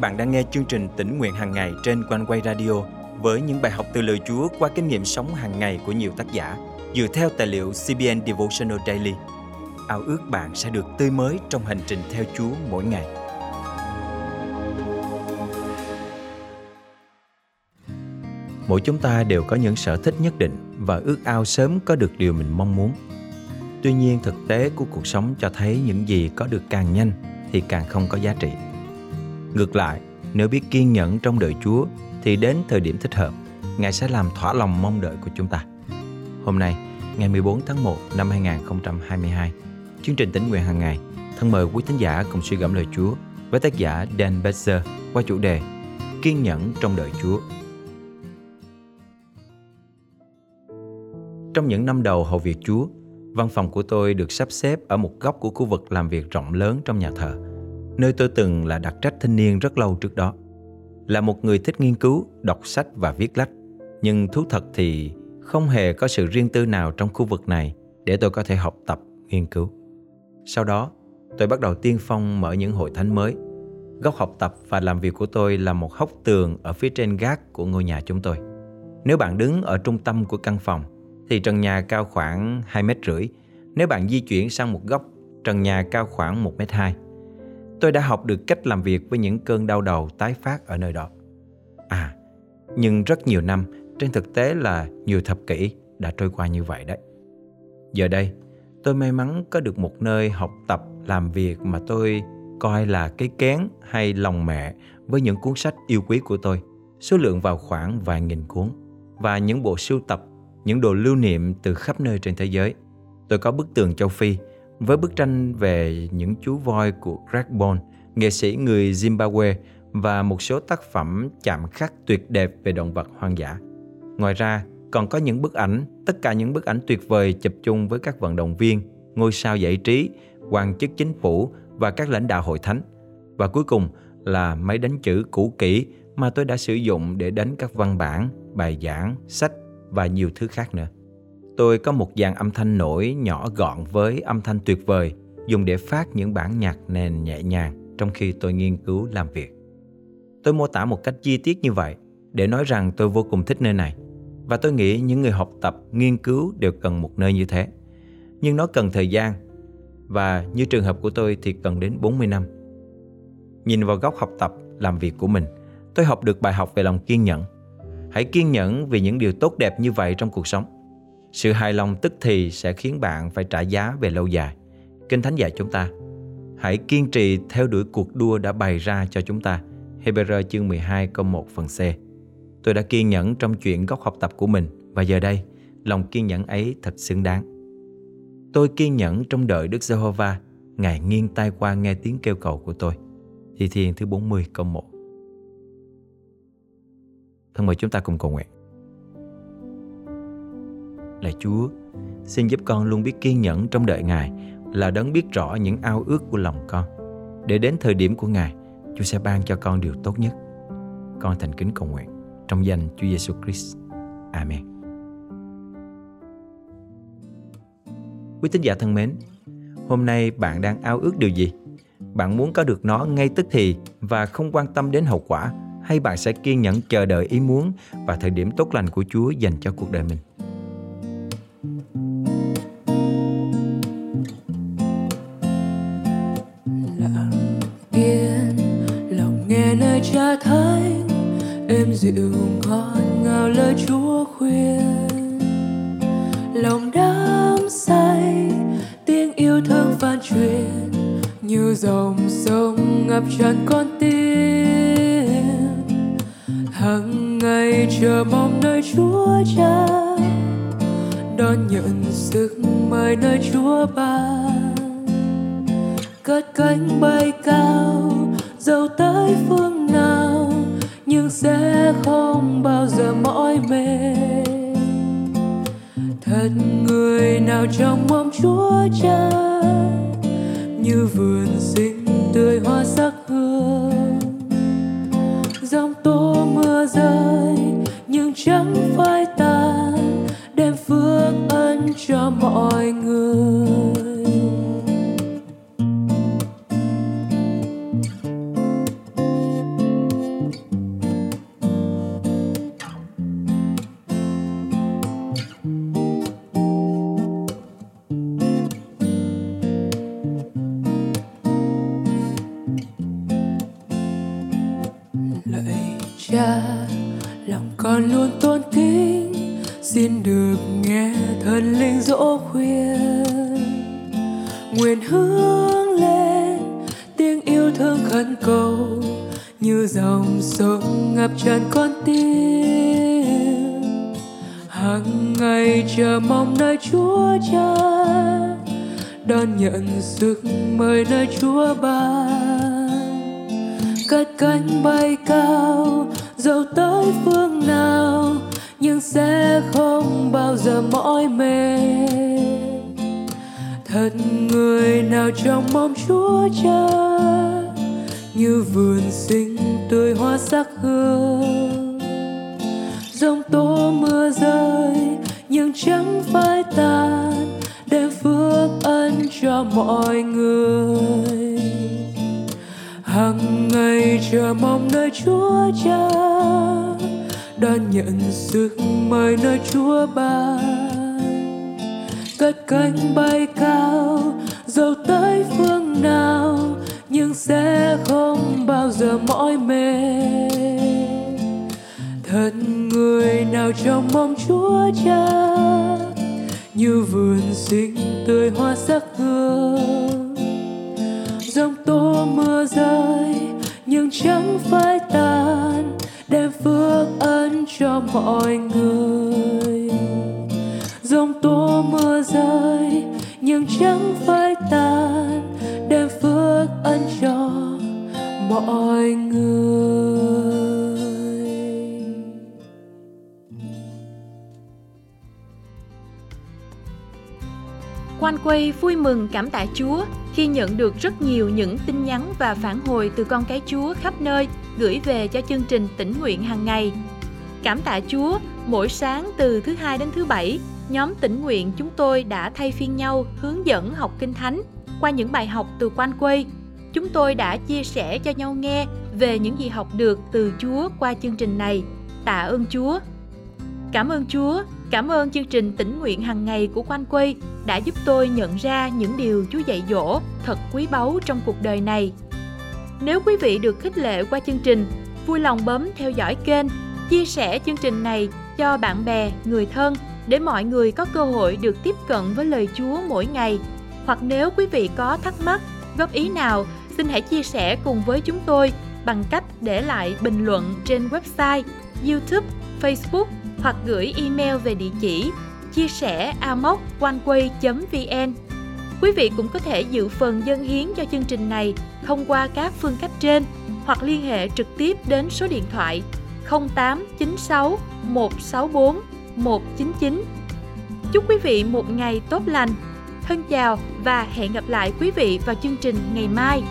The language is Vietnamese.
bạn đang nghe chương trình Tỉnh Nguyện Hàng Ngày trên One Way Radio với những bài học từ lời Chúa qua kinh nghiệm sống hàng ngày của nhiều tác giả dựa theo tài liệu CBN Devotional Daily. Ao ước bạn sẽ được tươi mới trong hành trình theo Chúa mỗi ngày. Mỗi chúng ta đều có những sở thích nhất định và ước ao sớm có được điều mình mong muốn. Tuy nhiên, thực tế của cuộc sống cho thấy những gì có được càng nhanh thì càng không có giá trị. Ngược lại, nếu biết kiên nhẫn trong đợi Chúa thì đến thời điểm thích hợp, Ngài sẽ làm thỏa lòng mong đợi của chúng ta. Hôm nay, ngày 14 tháng 1 năm 2022, chương trình Tỉnh Nguyện Hàng Ngày thân mời quý thính giả cùng suy gẫm lời Chúa với tác giả Dan Besser qua chủ đề Kiên nhẫn trong đợi Chúa. Trong những năm đầu hầu việc Chúa, văn phòng của tôi được sắp xếp ở một góc của khu vực làm việc rộng lớn trong nhà thờ, nơi tôi từng là đặc trách thanh niên rất lâu trước đó. Là một người thích nghiên cứu, đọc sách và viết lách, nhưng thú thật thì không hề có sự riêng tư nào trong khu vực này để tôi có thể học tập, nghiên cứu. Sau đó, tôi bắt đầu tiên phong mở những hội thánh mới. Góc học tập và làm việc của tôi là một hốc tường ở phía trên gác của ngôi nhà chúng tôi. Nếu bạn đứng ở trung tâm của căn phòng, thì trần nhà cao khoảng 2,5 mét. Nếu bạn di chuyển sang một góc, trần nhà cao khoảng 1,2 mét. Tôi đã học được cách làm việc với những cơn đau đầu tái phát ở nơi đó. Nhưng rất nhiều năm, trên thực tế là nhiều thập kỷ đã trôi qua như vậy đấy. Giờ đây, tôi may mắn có được một nơi học tập, làm việc mà tôi coi là cái kén hay lòng mẹ với những cuốn sách yêu quý của tôi, số lượng vào khoảng vài nghìn cuốn, và những bộ sưu tập, những đồ lưu niệm từ khắp nơi trên thế giới. Tôi có bức tường châu Phi với bức tranh về những chú voi của Greg Bond, nghệ sĩ người Zimbabwe, và một số tác phẩm chạm khắc tuyệt đẹp về động vật hoang dã. Ngoài ra, còn có những bức ảnh, tất cả những bức ảnh tuyệt vời chụp chung với các vận động viên, ngôi sao giải trí, quan chức chính phủ và các lãnh đạo hội thánh. Và cuối cùng là máy đánh chữ cũ kỹ mà tôi đã sử dụng để đánh các văn bản, bài giảng, sách và nhiều thứ khác nữa. Tôi có một dàn âm thanh nổi nhỏ gọn với âm thanh tuyệt vời dùng để phát những bản nhạc nền nhẹ nhàng trong khi tôi nghiên cứu làm việc. Tôi mô tả một cách chi tiết như vậy để nói rằng tôi vô cùng thích nơi này, và tôi nghĩ những người học tập, nghiên cứu đều cần một nơi như thế. Nhưng nó cần thời gian, và như trường hợp của tôi thì cần đến 40 năm. Nhìn vào góc học tập, làm việc của mình, tôi học được bài học về lòng kiên nhẫn. Hãy kiên nhẫn vì những điều tốt đẹp như vậy trong cuộc sống. Sự hài lòng tức thì sẽ khiến bạn phải trả giá về lâu dài. Kinh Thánh dạy chúng ta hãy kiên trì theo đuổi cuộc đua đã bày ra cho chúng ta. Hebrew chương 12 câu 1 phần C. Tôi đã kiên nhẫn trong chuyện góc học tập của mình, và giờ đây, lòng kiên nhẫn ấy thật xứng đáng. Tôi kiên nhẫn trong đợi Đức Giê-hô-va, Ngài nghiêng tai qua nghe tiếng kêu cầu của tôi. Thi Thiên thứ 40 câu 1. Thân mời chúng ta cùng cầu nguyện. Lạy Chúa, xin giúp con luôn biết kiên nhẫn trong đợi Ngài, là đấng biết rõ những ao ước của lòng con. Để đến thời điểm của Ngài, Chúa sẽ ban cho con điều tốt nhất. Con thành kính cầu nguyện trong danh Chúa Giêsu Christ. Amen. Quý tín giả thân mến, hôm nay bạn đang ao ước điều gì? Bạn muốn có được nó ngay tức thì và không quan tâm đến hậu quả, hay bạn sẽ kiên nhẫn chờ đợi ý muốn và thời điểm tốt lành của Chúa dành cho cuộc đời mình? Cha thánh êm dịu ngọt ngào lời Chúa khuyên, lòng đắm say tiếng yêu thương phan truyền như dòng sông ngập tràn con tim, hằng ngày chờ mong nơi Chúa Cha đón nhận sức mời nơi Chúa ban, cất cánh bay cao dẫu tới phương nào, nhưng sẽ không bao giờ mỏi mệt. Thật người nào trong mong Chúa Cha như vườn xinh tươi hoa sắc hương, giông tố mưa rơi nhưng chẳng phai tàn, đem phước ân cho mọi người. Cha, lòng con luôn tôn kính, xin được nghe thần linh dỗ khuyên. Nguyện hướng lên tiếng yêu thương khẩn cầu, như dòng sông ngập tràn con tim. Hàng ngày chờ mong nơi Chúa Cha, đón nhận sức mời nơi Chúa ban. Cất cánh bay cao dẫu tới phương nào, nhưng sẽ không bao giờ mỏi mệt. Thật người nào trong mong Chúa Cha, như vườn xinh tươi hoa sắc hương. Giông tố mưa rơi nhưng chẳng phai tàn, để phước ân cho mọi người. Hằng ngày chờ mong nơi Chúa Cha, đón nhận sức mời nơi Chúa ban. Cất cánh bay cao dẫu tới phương nào, nhưng sẽ không bao giờ mỏi mệt. Thật người nào trong mong Chúa Cha, như vườn xinh tươi hoa sắc hương. Giông tố mưa rơi nhưng chẳng phai tàn, đem phước ân cho mọi người. Giông tố mưa rơi nhưng chẳng phai tàn, đem phước ân cho mọi người. One Way vui mừng cảm tạ Chúa khi nhận được rất nhiều những tin nhắn và phản hồi từ con cái Chúa khắp nơi gửi về cho chương trình tĩnh nguyện hàng ngày. Cảm tạ Chúa, mỗi sáng từ thứ Hai đến thứ Bảy, nhóm tĩnh nguyện chúng tôi đã thay phiên nhau hướng dẫn học Kinh Thánh qua những bài học từ One Way. Chúng tôi đã chia sẻ cho nhau nghe về những gì học được từ Chúa qua chương trình này. Tạ ơn Chúa! Cảm ơn Chúa! Cảm ơn chương trình tĩnh nguyện hàng ngày của One Way đã giúp tôi nhận ra những điều Chúa dạy dỗ thật quý báu trong cuộc đời này. Nếu quý vị được khích lệ qua chương trình, vui lòng bấm theo dõi kênh, chia sẻ chương trình này cho bạn bè, người thân để mọi người có cơ hội được tiếp cận với lời Chúa mỗi ngày. Hoặc nếu quý vị có thắc mắc, góp ý nào, xin hãy chia sẻ cùng với chúng tôi bằng cách để lại bình luận trên website, YouTube, Facebook hoặc gửi email về địa chỉ chia sẻ amoconeway.vn. Quý vị cũng có thể dự phần dâng hiến cho chương trình này thông qua các phương cách trên hoặc liên hệ trực tiếp đến số điện thoại 0896 164 199. Chúc quý vị một ngày tốt lành. Thân chào và hẹn gặp lại quý vị vào chương trình ngày mai.